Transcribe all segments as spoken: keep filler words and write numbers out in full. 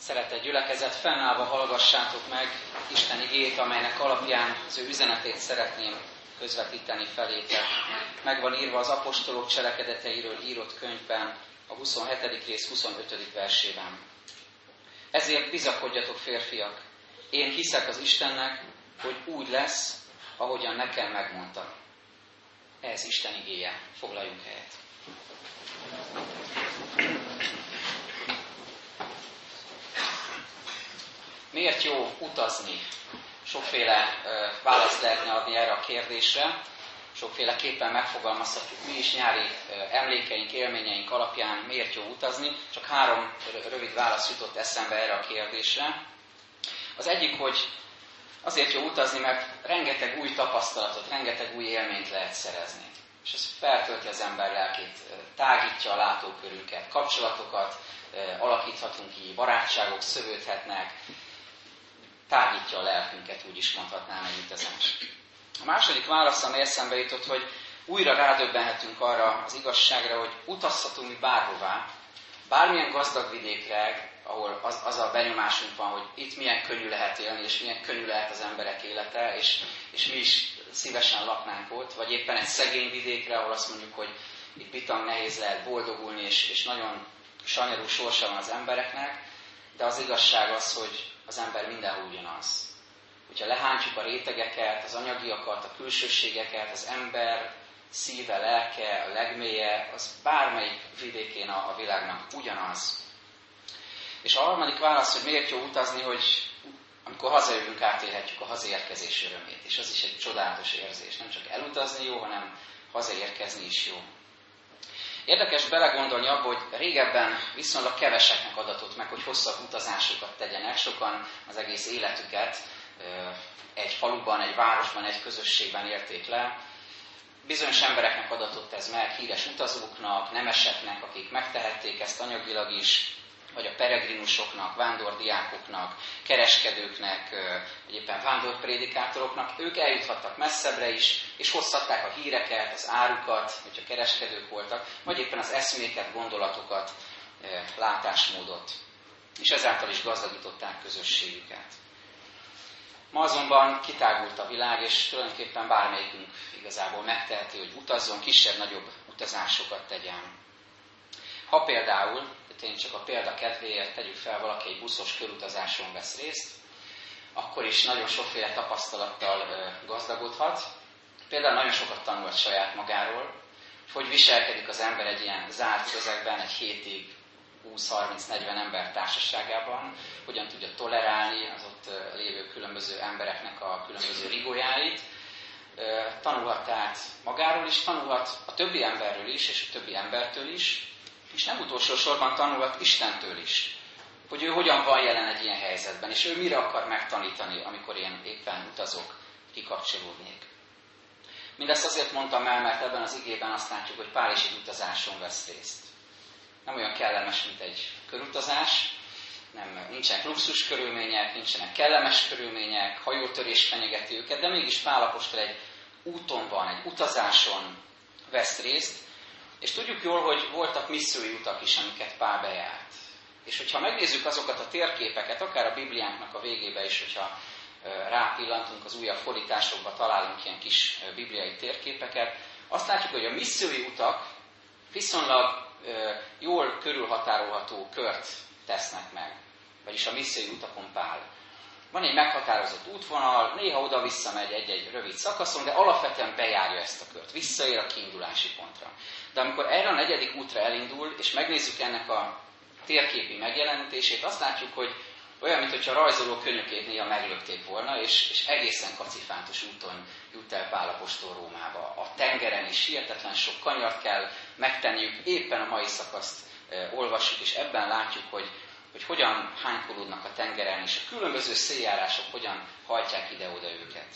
Szeretett gyülekezet, fennállva hallgassátok meg Isten igét, amelynek alapján az ő üzenetét szeretném közvetíteni felétek. Meg van írva az apostolok cselekedeteiről írott könyvben, a huszonhetedik rész huszonötödik versében. Ezért bizakodjatok, férfiak, én hiszek az Istennek, hogy úgy lesz, ahogyan nekem megmondta. Ez Isten igéje. Foglaljunk helyet. Miért jó utazni? Sokféle uh, választ lehetne adni erre a kérdésre, sokféleképpen megfogalmazhatjuk mi is nyári uh, emlékeink, élményeink alapján, miért jó utazni. Csak három rövid válasz jutott eszembe erre a kérdésre. Az egyik, hogy azért jó utazni, mert rengeteg új tapasztalatot, rengeteg új élményt lehet szerezni. És ez feltölti az ember lelkét, tágítja a látókörünket, kapcsolatokat uh, alakíthatunk ki, barátságok szövődhetnek, tágítja a lelkünket, úgy is mondhatnám egy utazás. A második válasz, ami eszembe jutott, hogy újra rádöbbenhetünk arra az igazságra, hogy utazhatunk mi bárhová, bármilyen gazdag vidékre, ahol az, az a benyomásunk van, hogy itt milyen könnyű lehet élni, és milyen könnyű lehet az emberek élete, és, és mi is szívesen laknánk ott, vagy éppen egy szegény vidékre, ahol azt mondjuk, hogy itt bitang nehéz lehet boldogulni, és, és nagyon sanyarú sorsa van az embereknek, de az igazság az, hogy az ember mindenhol ugyanaz. Hogyha lehántjuk a rétegeket, az anyagiakat, a külsőségeket, az ember szíve, lelke, a legmélye, az bármelyik vidékén a, a világnak ugyanaz. És a harmadik válasz, hogy miért jó utazni, hogy amikor hazajövünk, átélhetjük a hazaérkezés örömét. És az is egy csodálatos érzés. Nem csak elutazni jó, hanem hazaérkezni is jó. Érdekes belegondolni abba, hogy régebben viszonylag keveseknek adatott meg, hogy hosszabb utazásokat tegyenek. Sokan az egész életüket egy faluban, egy városban, egy közösségben élték le. Bizonyos embereknek adatott ez meg, híres utazóknak, nemeseknek, akik megtehették ezt anyagilag is, vagy a peregrinusoknak, vándordiákoknak, kereskedőknek, vagy éppen vándorprédikátoroknak. Ők eljuthattak messzebbre is, és hozhatták a híreket, az árukat, hogyha kereskedők voltak, vagy éppen az eszméket, gondolatokat, látásmódot. És ezáltal is gazdagították közösségüket. Ma azonban kitágult a világ, és tulajdonképpen bármelyikünk igazából megteheti, hogy utazzon, kisebb-nagyobb utazásokat tegyen. Ha például, én csak a példa kedvéért tegyük fel, valaki egy buszos körutazáson vesz részt, akkor is nagyon sokféle tapasztalattal gazdagodhat. Például nagyon sokat tanult saját magáról, hogy viselkedik az ember egy ilyen zárt közegben, egy hétig húsz-harminc-negyven ember társaságában, hogyan tudja tolerálni az ott lévő különböző embereknek a különböző rigójáit. Tanulhat tehát magáról is, tanulhat a többi emberről is, és a többi embertől is, és nem utolsó sorban tanulhat Istentől is, hogy ő hogyan van jelen egy ilyen helyzetben, és ő mire akar megtanítani, amikor én éppen utazok, kikapcsolódnék. Mindezt azért mondtam el, mert ebben az igében azt látjuk, hogy Pál is egy utazáson vesz részt. Nem olyan kellemes, mint egy körutazás, nem, nincsenek luxus körülmények, nincsenek kellemes körülmények, hajótörés fenyegeti őket, de mégis Pál apostol egy úton van, egy utazáson vesz részt. És tudjuk jól, hogy voltak missziói utak is, amiket Pál bejárt. És hogyha megnézzük azokat a térképeket, akár a Bibliánknak a végébe is, hogyha rápillantunk, az újabb fordításokba találunk ilyen kis bibliai térképeket, azt látjuk, hogy a missziói utak viszonylag jól körülhatárolható kört tesznek meg. Vagyis a missziói utakon Pál. Van egy meghatározott útvonal, néha oda-vissza megy egy-egy rövid szakaszon, de alapvetően bejárja ezt a kört, visszaér a kiindulási pontra. De amikor erre a negyedik útra elindul, és megnézzük ennek a térképi megjelenítését, azt látjuk, hogy olyan, mintha rajzoló könnyökét néha meglökték volna, és, és egészen kacifántos úton jut el Pál apostol Rómába. A tengeren is hihetetlen sok kanyart kell megtenniük, éppen a mai szakaszt e, olvassuk, és ebben látjuk, hogy hogy hogyan hánykolódnak a tengeren, és a különböző széljárások hogyan hajtják ide-oda őket.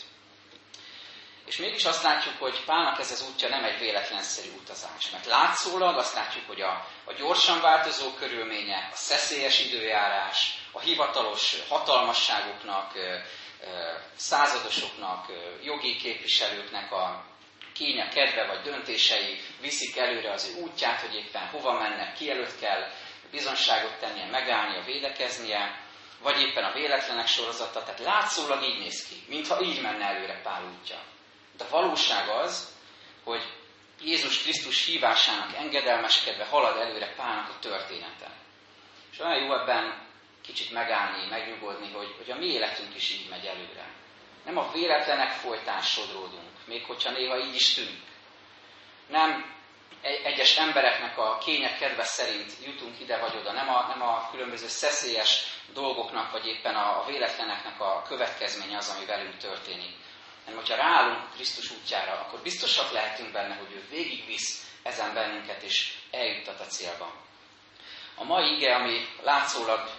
És mégis azt látjuk, hogy Pálnak ez az útja nem egy véletlenszerű utazás, mert látszólag azt látjuk, hogy a, a gyorsan változó körülmények, a szeszélyes időjárás, a hivatalos hatalmasságoknak, századosoknak, jogi képviselőknek a kénye, kedve vagy döntései viszik előre az ő útját, hogy éppen hova mennek, ki előtt kell bizonyságot tennie, megállnia, védekeznie, vagy éppen a véletlenek sorozata, tehát látszólag így néz ki, mintha így menne előre Pál útja. De a valóság az, hogy Jézus Krisztus hívásának engedelmeskedve halad előre Pálnak a története. És olyan jó ebben kicsit megállni, megnyugodni, hogy, hogy a mi életünk is így megy előre. Nem a véletlenek folytán sodródunk, még hogyha néha így is tűnik. Nem egyes embereknek a kények kedve szerint jutunk ide vagy oda, nem a, nem a különböző szeszélyes dolgoknak, vagy éppen a véletleneknek a következménye az, ami velünk történik. Hanem, hogyha ráállunk Krisztus útjára, akkor biztosak lehetünk benne, hogy ő végigvisz ezen bennünket, és eljuttat a célba. A mai ige, ami látszólag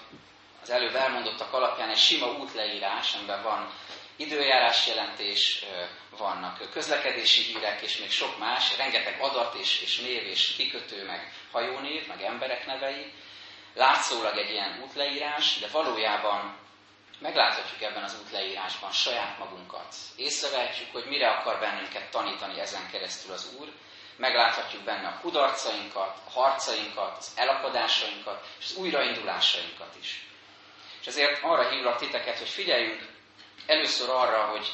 az előbb elmondottak alapján egy sima útleírás, amiben van időjárás jelentés, vannak közlekedési hírek, és még sok más, rengeteg adat, és, és név, és kikötő, meg hajónév, meg emberek nevei. Látszólag egy ilyen útleírás, de valójában megláthatjuk ebben az útleírásban saját magunkat. Észrevehetjük, hogy mire akar bennünket tanítani ezen keresztül az Úr. Megláthatjuk benne a kudarcainkat, a harcainkat, az elakadásainkat, és az újraindulásainkat is. És ezért arra hívlak titeket, hogy figyeljünk először arra, hogy,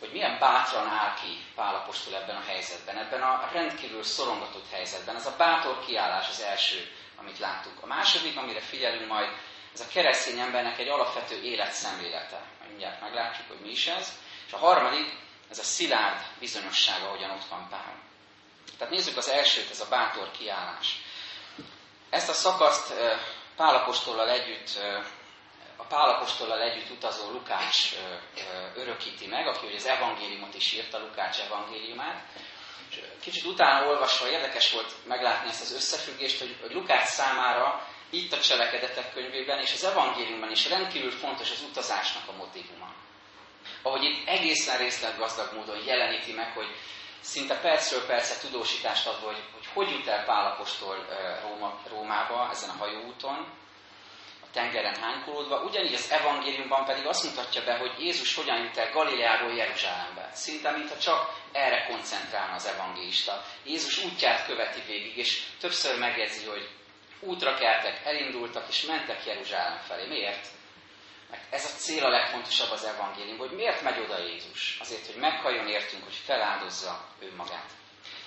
hogy milyen bátran áll ki Pál apostol ebben a helyzetben, ebben a rendkívül szorongatott helyzetben. Ez a bátor kiállás az első, amit láttuk. A második, amire figyelünk majd, ez a keresztény embernek egy alapvető életszemlélete. Mindjárt meglátjuk, hogy mi is ez. És a harmadik, ez a szilárd bizonyossága, ahogyan ott van Pál. Tehát nézzük az elsőt, ez a bátor kiállás. Ezt a szakaszt Pál apostollal együtt... A Pál apostollal együtt utazó Lukács örökíti meg, aki ugye az evangéliumot is írta, Lukács evangéliumát. És kicsit utána olvasva érdekes volt meglátni ezt az összefüggést, hogy, hogy Lukács számára itt a cselekedetek könyvében és az evangéliumban is rendkívül fontos az utazásnak a motívuma. Ahogy itt egészen részletgazdag módon jeleníti meg, hogy szinte percről percre tudósítást ad, hogy hogy, hogy jut el Pál apostol Róma, Rómába ezen a hajóúton, tengeren hánykolódva, ugyanígy az evangéliumban pedig azt mutatja be, hogy Jézus hogyan jut el Galileáról Jeruzsálembe. Szinte, mintha csak erre koncentrálna az evangélista. Jézus útját követi végig, és többször megjegyzi, hogy útra keltek, elindultak, és mentek Jeruzsálem felé. Miért? Mert ez a cél a legfontosabb az evangélium, hogy miért megy oda Jézus? Azért, hogy meghalljon értünk, hogy feláldozza önmagát.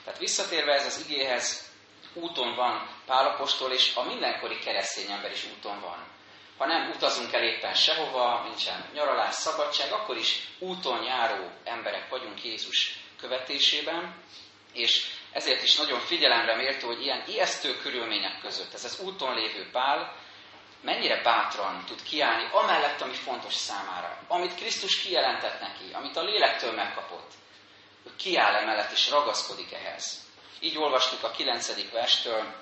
Tehát visszatérve ez az igéhez, úton van Pál apostol, és a mindenkori keresztény ember is úton van. Ha nem utazunk el éppen sehova, nincsen nyaralás, szabadság, akkor is úton járó emberek vagyunk Jézus követésében, és ezért is nagyon figyelemre méltó, hogy ilyen ijesztő körülmények között ez az úton lévő Pál mennyire bátran tud kiállni amellett, ami fontos számára, amit Krisztus kijelentett neki, amit a lélektől megkapott. Ő kiáll emellett és ragaszkodik ehhez. Így olvastuk a kilencedik verstől,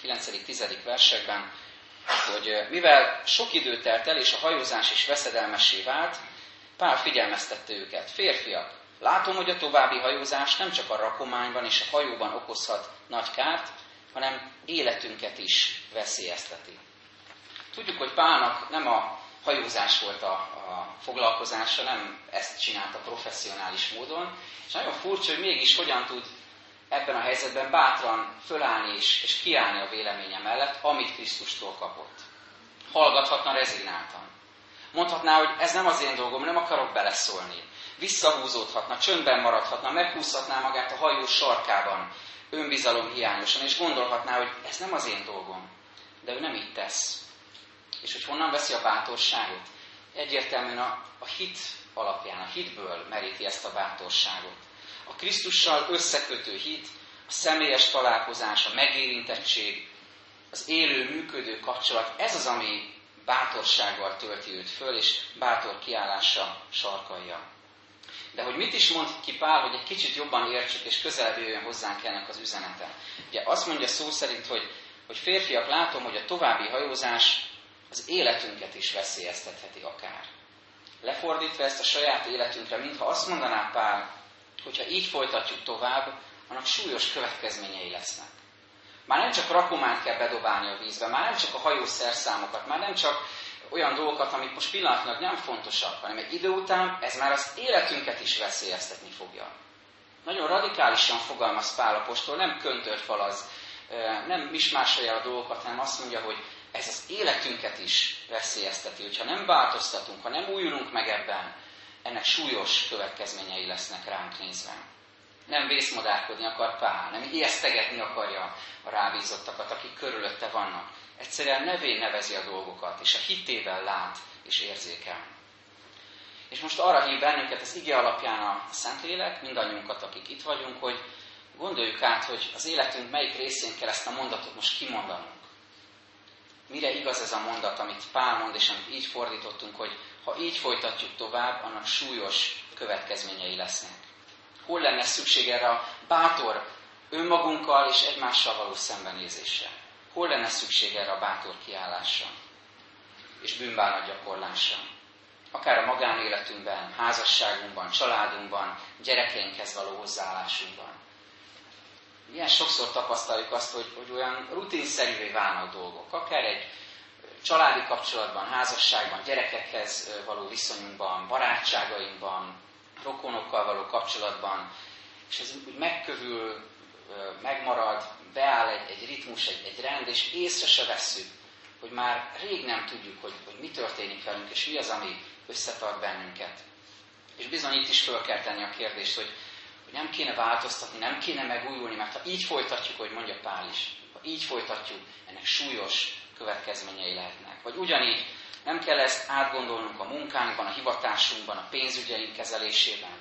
kilencedik-tizedik versekben, hogy mivel sok idő telt el, és a hajózás is veszedelmessé vált, Pál figyelmeztette őket. Férfiak, látom, hogy a további hajózás nem csak a rakományban és a hajóban okozhat nagy kárt, hanem életünket is veszélyezteti. Tudjuk, hogy Pálnak nem a hajózás volt a, a foglalkozása, nem ezt csinálta professzionális módon, és nagyon furcsa, hogy mégis hogyan tud ebben a helyzetben bátran fölállni is, és kiállni a véleménye mellett, amit Krisztustól kapott. Hallgathatna rezignáltan. Mondhatná, hogy ez nem az én dolgom, nem akarok beleszólni. Visszahúzódhatna, csöndben maradhatna, meghúzhatná magát a hajó sarkában, önbizalom hiányosan, és gondolhatná, hogy ez nem az én dolgom. De ő nem így tesz. És hogy honnan veszi a bátorságot? Egyértelműen a, a hit alapján, a hitből meríti ezt a bátorságot. A Krisztussal összekötő hit, a személyes találkozás, a megérintettség, az élő, működő kapcsolat, ez az, ami bátorsággal tölti őt föl, és bátor kiállása sarkalja. De hogy mit is mond ki Pál, hogy egy kicsit jobban értsük, és közelebb jöjjön hozzánk ennek az üzenete. Ugye azt mondja szó szerint, hogy, hogy férfiak, látom, hogy a további hajózás az életünket is veszélyeztetheti akár. Lefordítva ezt a saját életünkre, mintha azt mondaná Pál, hogyha így folytatjuk tovább, annak súlyos következményei lesznek. Már nem csak rakományt kell bedobálni a vízbe, már nem csak a hajó szerszámokat, már nem csak olyan dolgokat, amik most pillanatnyilag nem fontosak, hanem egy idő után ez már az életünket is veszélyeztetni fogja. Nagyon radikálisan fogalmaz Pál apostol, nem köntörfal az, nem mismásolja a dolgokat, hanem azt mondja, hogy ez az életünket is veszélyezteti. Hogyha nem változtatunk, ha nem újulunk meg ebben, ennek súlyos következményei lesznek ránk nézve. Nem vészmadárkodni akar Pál, nem ijesztegetni akarja a rábízottakat, akik körülötte vannak. Egyszerűen nevén nevezi a dolgokat, és a hitével lát és érzékel. És most arra hív bennünket az ige alapján a Szentlélek, mindannyiunkat, akik itt vagyunk, hogy gondoljuk át, hogy az életünk melyik részén kell ezt a mondatot most kimondanunk. Mire igaz ez a mondat, amit Pál mond, és amit így fordítottunk, hogy ha így folytatjuk tovább, annak súlyos következményei lesznek. Hol lenne szükség erre a bátor önmagunkkal és egymással való szembenézésre? Hol lenne szükség erre a bátor kiállásra és bűnbánat gyakorlásra? Akár a magánéletünkben, házasságunkban, családunkban, gyerekeinkhez való hozzáállásunkban. Ilyen sokszor tapasztaljuk azt, hogy, hogy olyan rutinszerűvé válnak dolgok. Akár egy családi kapcsolatban, házasságban, gyerekekhez való viszonyunkban, barátságainkban, rokonokkal való kapcsolatban, és ez úgy megkövül, megmarad, beáll egy, egy ritmus, egy, egy rend, és észre se vesszük, hogy már rég nem tudjuk, hogy, hogy mi történik velünk, és mi az, ami összetart bennünket. És bizony itt is föl kell tenni a kérdést, hogy, hogy nem kéne változtatni, nem kéne megújulni, mert ha így folytatjuk, hogy mondja Pál is, ha így folytatjuk, ennek súlyos következményei lehetnek. Vagy ugyanígy nem kell ezt átgondolnunk a munkánkban, a hivatásunkban, a pénzügyeink kezelésében.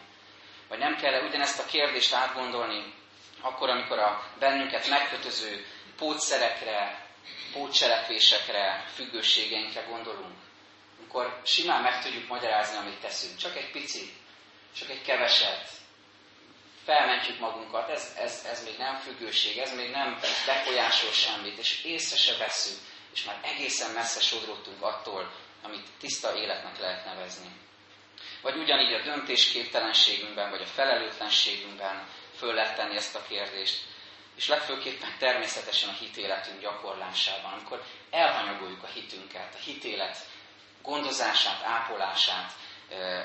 Vagy nem kell ugyanezt a kérdést átgondolni akkor, amikor a bennünket megkötöző pótszerekre, pótcselekvésekre, függőségeinkre gondolunk. Amikor simán meg tudjuk magyarázni, amit teszünk. Csak egy picit, csak egy keveset. Felmentjük magunkat, ez, ez, ez még nem függőség, ez még nem befolyásol semmit, és észre se vesszük, és már egészen messze sodródtunk attól, amit tiszta életnek lehet nevezni. Vagy ugyanígy a döntésképtelenségünkben, vagy a felelőtlenségünkben föl lehet tenni ezt a kérdést, és legfőképpen természetesen a hitéletünk gyakorlásában, amikor elhanyagoljuk a hitünket, a hitélet gondozását, ápolását,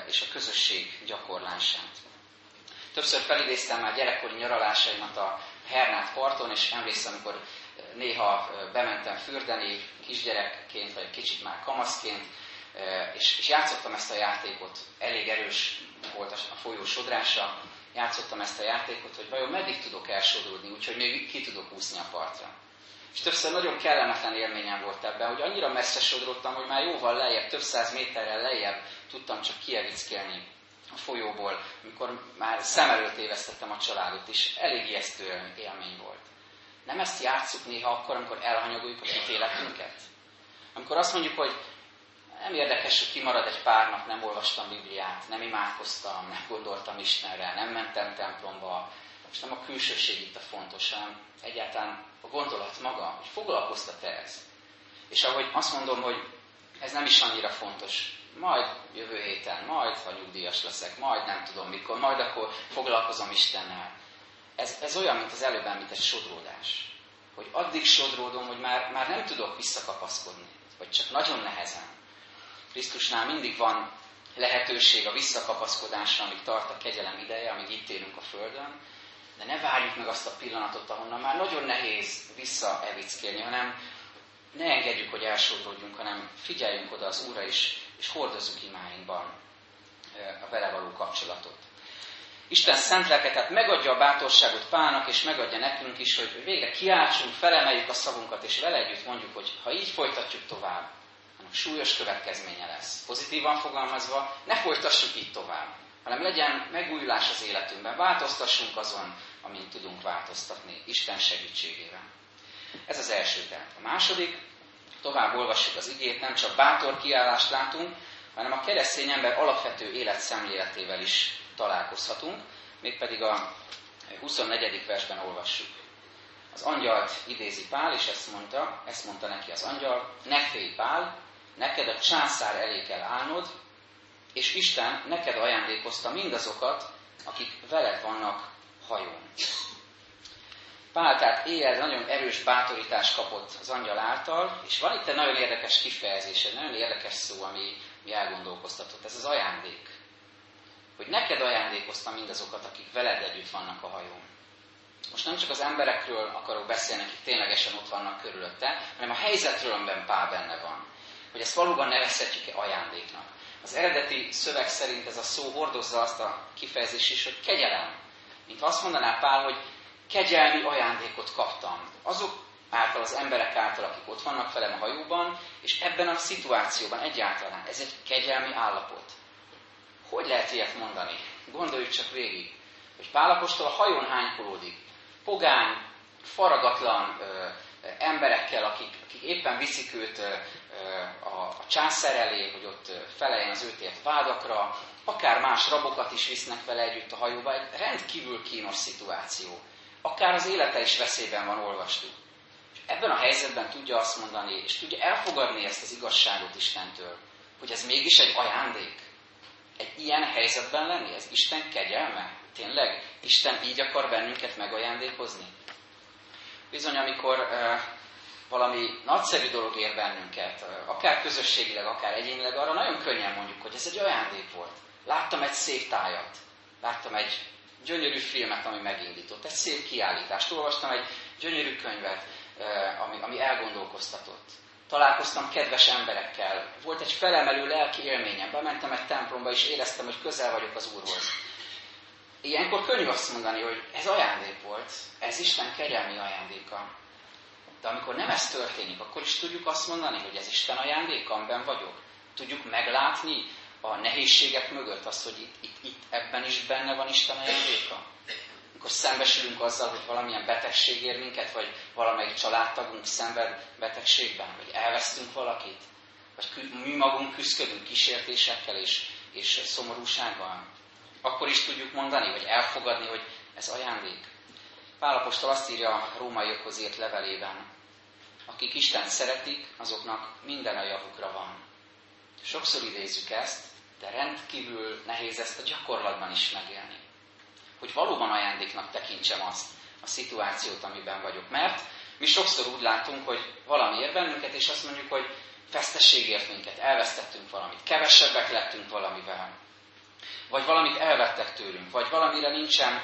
és a közösség gyakorlását. Többször felidéztem már gyerekkori nyaralásaimat a Hernád parton, és emlékszem, amikor néha bementem fürdeni kisgyerekként, vagy kicsit már kamaszként, és játszottam ezt a játékot, elég erős volt a folyó sodrása, játszottam ezt a játékot, hogy vajon meddig tudok elsodródni, úgyhogy még ki tudok úszni a partra. És többször nagyon kellemetlen élményem volt ebben, hogy annyira messze sodródtam, hogy már jóval lejjebb, több száz méterrel lejjebb tudtam csak kievickelni a folyóból, amikor már szem előtt évesztettem a családot is. Elég ijesztő élmény volt. Nem ezt játsszuk néha akkor, amikor elhanyagoljuk a hitéletünket? Amikor azt mondjuk, hogy nem érdekes, hogy kimarad egy pár nap, nem olvastam Bibliát, nem imádkoztam, nem gondoltam Istenre, nem mentem templomba. Most nem a külsőség itt a fontos, hanem egyáltalán a gondolat maga, hogy foglalkoztat-e ez. És ahogy azt mondom, hogy ez nem is annyira fontos, majd jövő héten, majd ha nyugdíjas leszek, majd nem tudom mikor, majd akkor foglalkozom Istennel. Ez, ez olyan, mint az előbb említett sodródás. Hogy addig sodródom, hogy már, már nem tudok visszakapaszkodni, vagy csak nagyon nehezen. Krisztusnál mindig van lehetőség a visszakapaszkodásra, amíg tart a kegyelem ideje, amíg itt élünk a Földön, de ne várjuk meg azt a pillanatot, ahonnan már nagyon nehéz visszaevickélni, hanem ne engedjük, hogy elsodródjunk, hanem figyeljünk oda az Úrra is, és hordozzuk imáinkban a vele való kapcsolatot. Isten szent lelke, tehát megadja a bátorságot Pálnak, és megadja nekünk is, hogy végre kiáltsunk, felemeljük a szavunkat, és vele együtt mondjuk, hogy ha így folytatjuk tovább, annak súlyos következménye lesz. Pozitívan fogalmazva, ne folytassuk így tovább, hanem legyen megújulás az életünkben, változtassunk azon, amin tudunk változtatni, Isten segítségével. Ez az első tehát. A második, tovább olvassuk az igét, nem csak bátor kiállást látunk, hanem a keresztény ember alapvető életszemléletével is találkozhatunk, mégpedig a huszonnegyedik versben olvassuk. Az angyalt idézi Pál, és ezt mondta, ezt mondta neki az angyal, ne félj Pál, neked a császár elé kell állnod, és Isten neked ajándékozta mindazokat, akik veled vannak hajón. Pál tehát éjjel nagyon erős bátorítást kapott az angyal által, és van itt egy nagyon érdekes kifejezés, egy nagyon érdekes szó, ami elgondolkoztatott. Ez az ajándék. Hogy neked ajándékoztam mindazokat, akik veled együtt vannak a hajón. Most nem csak az emberekről akarok beszélni, akik ténylegesen ott vannak körülötte, hanem a helyzetről, amiben Pál benne van. Hogy ezt valóban nevezhetjük-e ajándéknak. Az eredeti szöveg szerint ez a szó hordozza azt a kifejezést is, hogy kegyelem. Mint azt mondaná Pál, hogy kegyelmi ajándékot kaptam. Azok által, az emberek által, akik ott vannak velem a hajóban, és ebben a szituációban egyáltalán. Ez egy kegyelmi állapot. Hogy lehet ilyet mondani? Gondoljuk csak végig, hogy Pál apostol a hajón hánykolódik. Pogány, faragatlan ö, emberekkel, akik, akik éppen viszik őt ö, a, a császár elé, hogy ott feleljen az őt ért vádakra, akár más rabokat is visznek vele együtt a hajóba. Egy rendkívül kínos szituáció. Akár az élete is veszélyben van, olvastuk. És ebben a helyzetben tudja azt mondani, és tudja elfogadni ezt az igazságot Istentől, hogy ez mégis egy ajándék. Egy ilyen helyzetben lenni? Ez Isten kegyelme? Tényleg? Isten így akar bennünket megajándékozni? Bizony, amikor uh, valami nagyszerű dolog ér bennünket, uh, akár közösségileg, akár egyénileg, arra nagyon könnyen mondjuk, hogy ez egy ajándék volt. Láttam egy szép tájat. Láttam egy gyönyörű filmet, ami megindított. Egy szép kiállítást. Olvastam egy gyönyörű könyvet, uh, ami, ami elgondolkoztatott. Találkoztam kedves emberekkel, volt egy felemelő lelki élményem, bementem egy templomba és éreztem, hogy közel vagyok az Úrhoz. Ilyenkor könnyű azt mondani, hogy ez ajándék volt, ez Isten kegyelmi ajándéka. De amikor nem ez történik, akkor is tudjuk azt mondani, hogy ez Isten ajándéka, amiben vagyok. Tudjuk meglátni a nehézségek mögött azt, hogy itt, itt, itt ebben is benne van Isten ajándéka. Amikor szembesülünk azzal, hogy valamilyen betegség ér minket, vagy valamelyik családtagunk szenved betegségben, vagy elvesztünk valakit, vagy mi magunk küzdködünk kísértésekkel és, és szomorúsággal, akkor is tudjuk mondani, vagy elfogadni, hogy ez ajándék. Pál apostol azt írja a rómaiakhoz írt levelében, akik Istent szeretik, azoknak minden a javukra van. Sokszor idézzük ezt, de rendkívül nehéz ezt a gyakorlatban is megélni. Hogy valóban ajándéknak tekintsem azt a szituációt, amiben vagyok. Mert mi sokszor úgy látunk, hogy valami ér bennünket, és azt mondjuk, hogy veszteség ért minket, elvesztettünk valamit, kevesebbek lettünk valamivel. Vagy valamit elvettek tőlünk, vagy valamire nincsen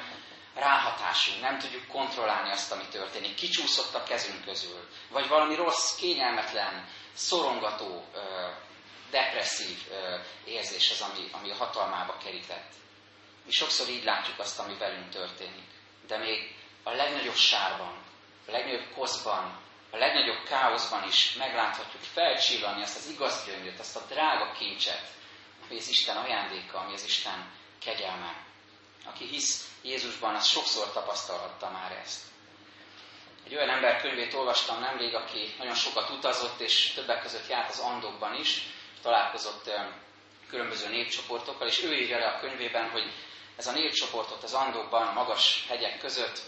ráhatásunk, nem tudjuk kontrollálni azt, ami történik. Kicsúszott a kezünk közül, vagy valami rossz, kényelmetlen, szorongató, depresszív érzés az, ami, ami a hatalmába kerített. Mi sokszor így látjuk azt, ami velünk történik. De még a legnagyobb sárban, a legnagyobb koszban, a legnagyobb káoszban is megláthatjuk felcsillani azt az igaz gyöngyöt, azt a drága kincset, ami az Isten ajándéka, ami az Isten kegyelme. Aki hisz Jézusban, az sokszor tapasztalhatta már ezt. Egy olyan ember könyvét olvastam nemrég, aki nagyon sokat utazott, és többek között járt az Andokban is, találkozott különböző népcsoportokkal, és ő írja le a könyvében, hogy ez a népcsoportot az Andokban, magas hegyek között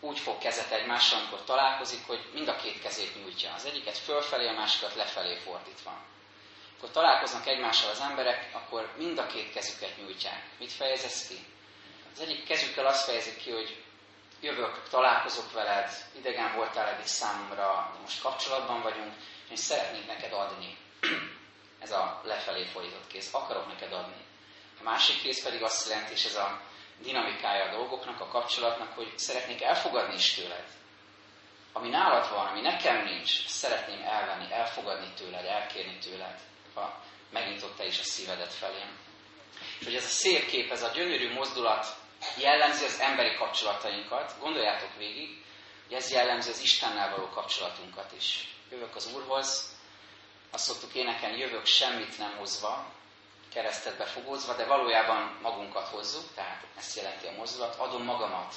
úgy fog kezet egymással, amikor találkozik, hogy mind a két kezét nyújtja. Az egyiket fölfelé, a másikat lefelé fordítva. Amikor találkoznak egymással az emberek, akkor mind a két kezüket nyújtják. Mit fejez ez ki? Az egyik kezükkel azt fejezik ki, hogy jövök, találkozok veled, idegen voltál eddig számomra, most kapcsolatban vagyunk, és szeretnék neked adni. Ez a lefelé fordított kéz. Akarok neked adni. A másik kéz pedig azt jelenti, és ez a dinamikája a dolgoknak, a kapcsolatnak, hogy szeretnék elfogadni is tőled. Ami nálad van, ami nekem nincs, szeretném elvenni, elfogadni tőled, elkérni tőled, ha megnyitod te is a szívedet felém. És hogy ez a szép kép, ez a gyönyörű mozdulat jellemzi az emberi kapcsolatainkat, gondoljátok végig, hogy ez jellemzi az Istennel való kapcsolatunkat is. Jövök az Úrhoz, azt szoktuk énekelni, jövök semmit nem hozva, keresztet befogózva, de valójában magunkat hozzuk, tehát ezt jelenti a mozdulat, adom magamat,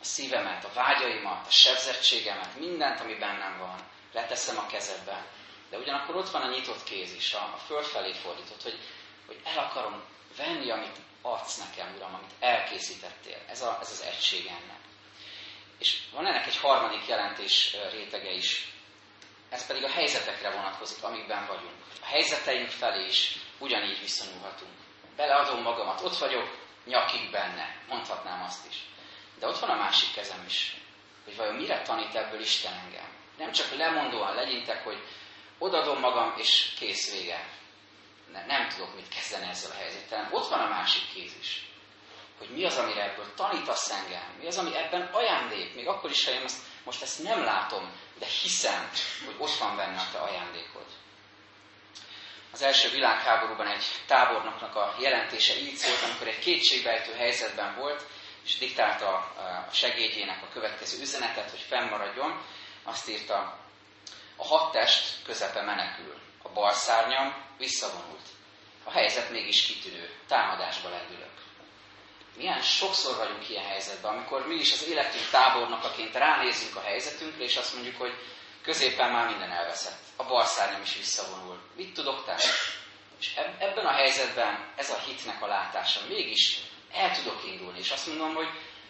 a szívemet, a vágyaimat, a sebzettségemet, mindent, ami bennem van, leteszem a kezedbe. De ugyanakkor ott van a nyitott kéz is, a, a fölfelé fordított, hogy, hogy el akarom venni, amit adsz nekem, Uram, amit elkészítettél. Ez, a, ez az egység ennek. És van ennek egy harmadik jelentés rétege is. Ez pedig a helyzetekre vonatkozik, amikben vagyunk. A helyzeteink felé is ugyanígy viszonyulhatunk. Beleadom magamat, ott vagyok, nyakig benne, mondhatnám azt is. De ott van a másik kezem is, hogy vajon mire tanít ebből Isten engem. Nem csak lemondóan legyintek, hogy odadom magam, és kész vége. Nem tudok mit kezdeni ezzel a helyzettel. Ott van a másik kéz is. hogy mi az, amire ebből tanítasz engem, mi az, ami ebben ajándék, még akkor is, ha én ezt, most ezt nem látom, de hiszem, hogy ott van benne a te ajándékod. Az első világháborúban egy tábornoknak a jelentése így szólt, amikor egy kétségbejtő helyzetben volt, és diktálta a segédjének a következő üzenetet, hogy fennmaradjon, azt írta: a hat test közepe menekül, a bal szárnyam visszavonult. A helyzet mégis kitűnő, támadásba lendülök. Milyen sokszor vagyunk ilyen helyzetben, amikor mi is az életünk tábornokaként ránézünk a helyzetünkre, és azt mondjuk, hogy középen már minden elveszett, a bal szárnyam is visszavonul. Mit tudok tenni? És ebben a helyzetben ez a hitnek a látása. Mégis el tudok indulni, és azt mondom, hogy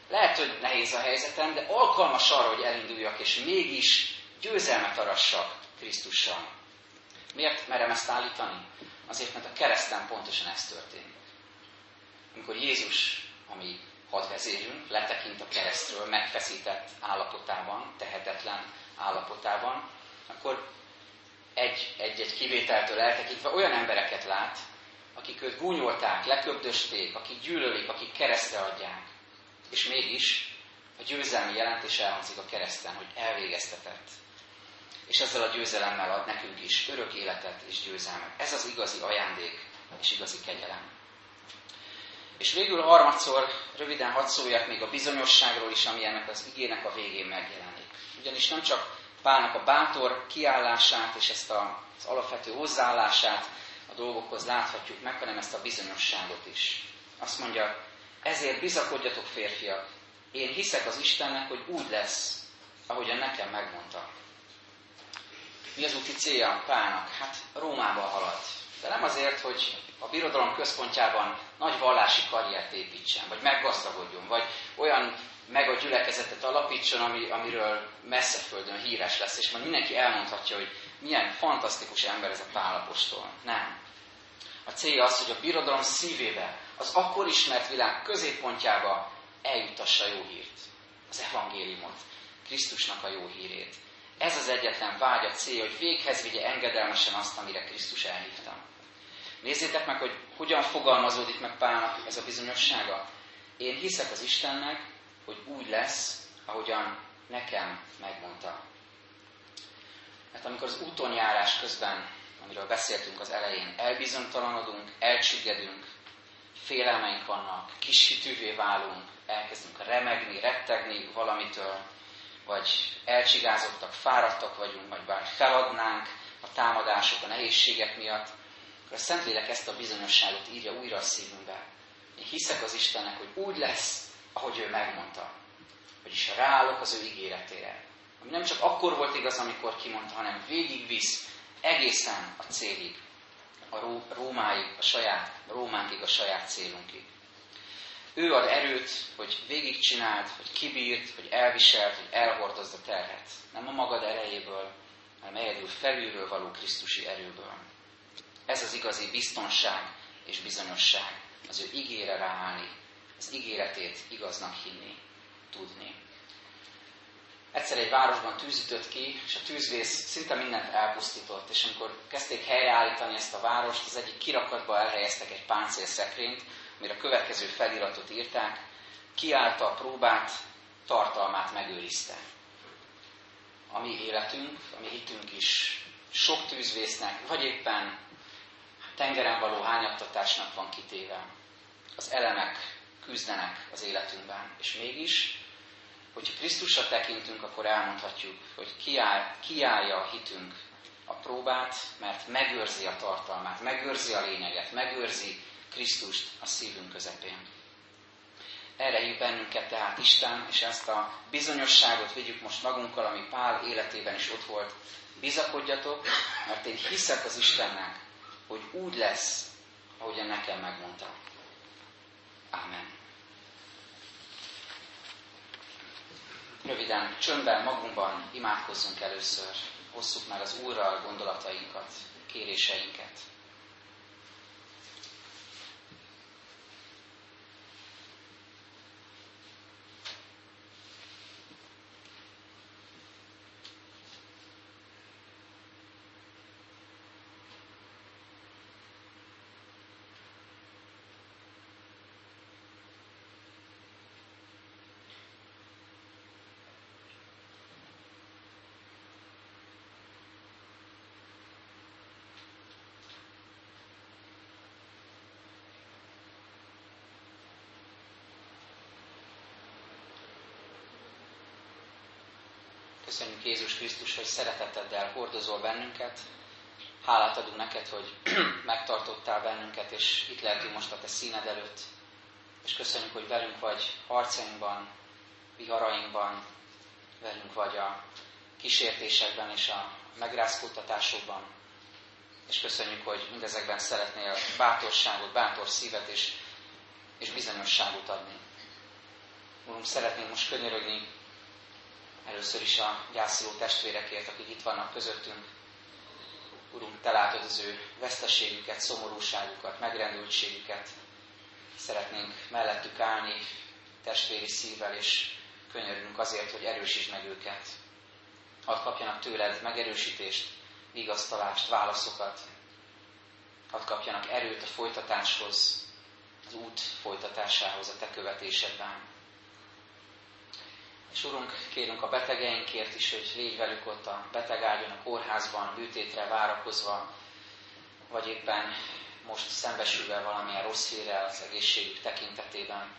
lehet, hogy nehéz a helyzetem, de alkalmas arra, hogy elinduljak, és mégis győzelmet arassak Krisztussal. Miért merem ezt állítani? Azért, mert a kereszten pontosan ez történik. Amikor Jézus, ami hadvezérünk, letekint a keresztről megfeszített állapotában, tehetetlen állapotában, akkor egy-egy kivételtől eltekintve olyan embereket lát, akik őt gúnyolták, leköpdösték, akik gyűlölik, akik keresztre adják. És mégis a győzelmi jelentés elhangzik a kereszten, hogy elvégeztetett. És ezzel a győzelemmel ad nekünk is örök életet és győzelmet. Ez az igazi ajándék és igazi kegyelem. És végül harmadszor röviden hadd szóljak még a bizonyosságról is, ami ennek az igének a végén megjelenik. Ugyanis nem csak Pálnak a bátor kiállását és ezt az alapvető hozzáállását a dolgokhoz láthatjuk meg, hanem ezt a bizonyosságot is. Azt mondja, ezért bizakodjatok férfiak, én hiszek az Istennek, hogy úgy lesz, ahogyan nekem megmondta. Mi az úti célja Pálnak? Hát Rómába halad. De nem azért, hogy a birodalom központjában nagy vallási karriert építsen, vagy meggazdagodjon, vagy olyan meg a gyülekezetet alapítson, ami, amiről messze földön híres lesz, és majd mindenki elmondhatja, hogy milyen fantasztikus ember ez a Pál apostol. Nem. A célja az, hogy a birodalom szívébe, az akkor ismert világ középpontjába eljutassa a jó hírt, az evangéliumot, Krisztusnak a jó hírét. Ez az egyetlen vágy, a célja, hogy véghez vigye engedelmesen azt, amire Krisztus elhívta. Nézzétek meg, hogy hogyan fogalmazódik meg Pálnak ez a bizonyossága. Én hiszek az Istennek, hogy úgy lesz, ahogyan nekem megmondta. Mert amikor az útonjárás közben, amiről beszéltünk az elején, elbizonytalanodunk, elcsüggedünk, félelmeink vannak, kis hitűvé válunk, elkezdünk remegni, rettegni valamitől, vagy elcsigázottak, fáradtak vagyunk, vagy bár feladnánk a támadások, a nehézségek miatt, akkor a Szentlélek ezt a bizonyosságot írja újra a szívünkbe. Én hiszek az Istennek, hogy úgy lesz, ahogy ő megmondta. Vagyis ráállok az ő ígéretére. Ami nem csak akkor volt igaz, amikor kimondta, hanem végigvisz egészen a célig, a Rómáig, a saját Rómánkig, a saját célunkig. Ő ad erőt, hogy végigcsináld, hogy kibírt, hogy elviselt, hogy elhordozd a terhet. Nem a magad erejéből, hanem egyedül felülről való Krisztusi erőből. Ez az igazi biztonság és bizonyosság. Az ő ígére ráállni, az ígéretét igaznak hinni, tudni. Egyszer egy városban tűz ütött ki, és a tűzvész szinte mindent elpusztított, és amikor kezdték helyreállítani ezt a várost, az egyik kirakatba elhelyeztek egy páncélszekrényt, amire a következő feliratot írták: kiállta a próbát, tartalmát megőrizte. A mi életünk, a mi hitünk is sok tűzvésznek, vagy éppen tengeren való hányattatásnak van kitéve. Az elemek küzdenek az életünkben, és mégis, hogyha Krisztusra tekintünk, akkor elmondhatjuk, hogy kiáll, kiállja a hitünk a próbát, mert megőrzi a tartalmát, megőrzi a lényeget, megőrzi Krisztust a szívünk közepén. Erre hív bennünket tehát Isten, és ezt a bizonyosságot vigyük most magunkkal, ami Pál életében is ott volt. Bizakodjatok, mert én hiszek az Istennek, hogy úgy lesz, ahogyan nekem megmondta. Ámen. Röviden, csöndben, magunkban imádkozzunk először. Osszuk meg az Úrral gondolatainkat, kéréseinket. Köszönjük Jézus Krisztus, hogy szereteteddel hordozol bennünket. Hálát adunk neked, hogy megtartottál bennünket, és itt lehetünk most a te színed előtt. És köszönjük, hogy velünk vagy harcainkban, viharainkban, velünk vagy a kísértésekben és a megrázkódtatásokban. És köszönjük, hogy mindezekben szeretnél bátorságot, bátor szívet és, és bizonyosságot adni. Úrunk, szeretnénk most könyörögni először is a gyászoló testvérekért, akik itt vannak közöttünk. Urunk, te látod az ő veszteségüket, szomorúságukat, megrendültségüket. Szeretnénk mellettük állni testvéri szívvel, és könyörülünk azért, hogy erősítsd meg őket. Hadd kapjanak tőled megerősítést, vigasztalást, válaszokat. Hadd kapjanak erőt a folytatáshoz, az út folytatásához a te követésedben. És Urunk, kérünk a betegeinkért is, hogy légy velük ott a betegágyon, a kórházban, a bűtétre várakozva, vagy éppen most szembesülve valamilyen rossz hírrel az egészségük tekintetében.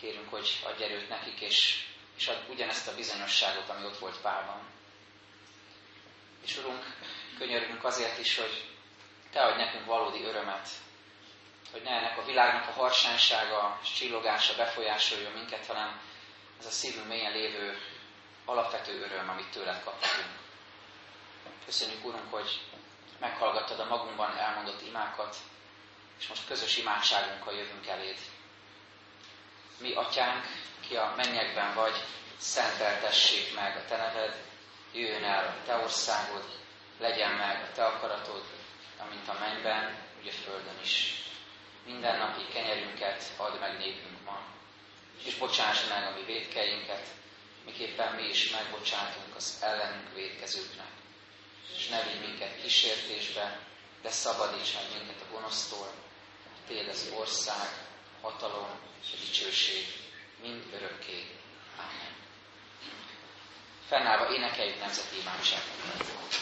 Kérünk, hogy adj erőt nekik, és, és adj ugyanezt a bizonyosságot, ami ott volt Pálban. És Urunk, könyörgünk azért is, hogy te adj nekünk valódi örömet, hogy ne ennek a világnak a harsánsága és csillogása befolyásoljon minket, hanem ez a szívünk mélyen lévő alapvető öröm, amit tőled kaphatunk. Köszönjük, Urunk, hogy meghallgattad a magunkban elmondott imákat, és most közös imádságunkkal jövünk eléd. Mi, Atyánk, ki a mennyekben vagy, szenteltessék meg a te neved, jöjjön el a te országod, legyen meg a te akaratod, amint a mennyben, úgy a földön is. Minden napi kenyerünket add meg nékünk ma, és bocsáss meg a mi vétkeinket, miképpen mi is megbocsátunk az ellenünk vétkezőknek. És ne vigy minket kísértésbe, de szabadíts meg minket a gonosztól, téd az ország, hatalom és a dicsőség mind örökké. Ámen. Fennállva énekeljük nemzeti imádságunkat.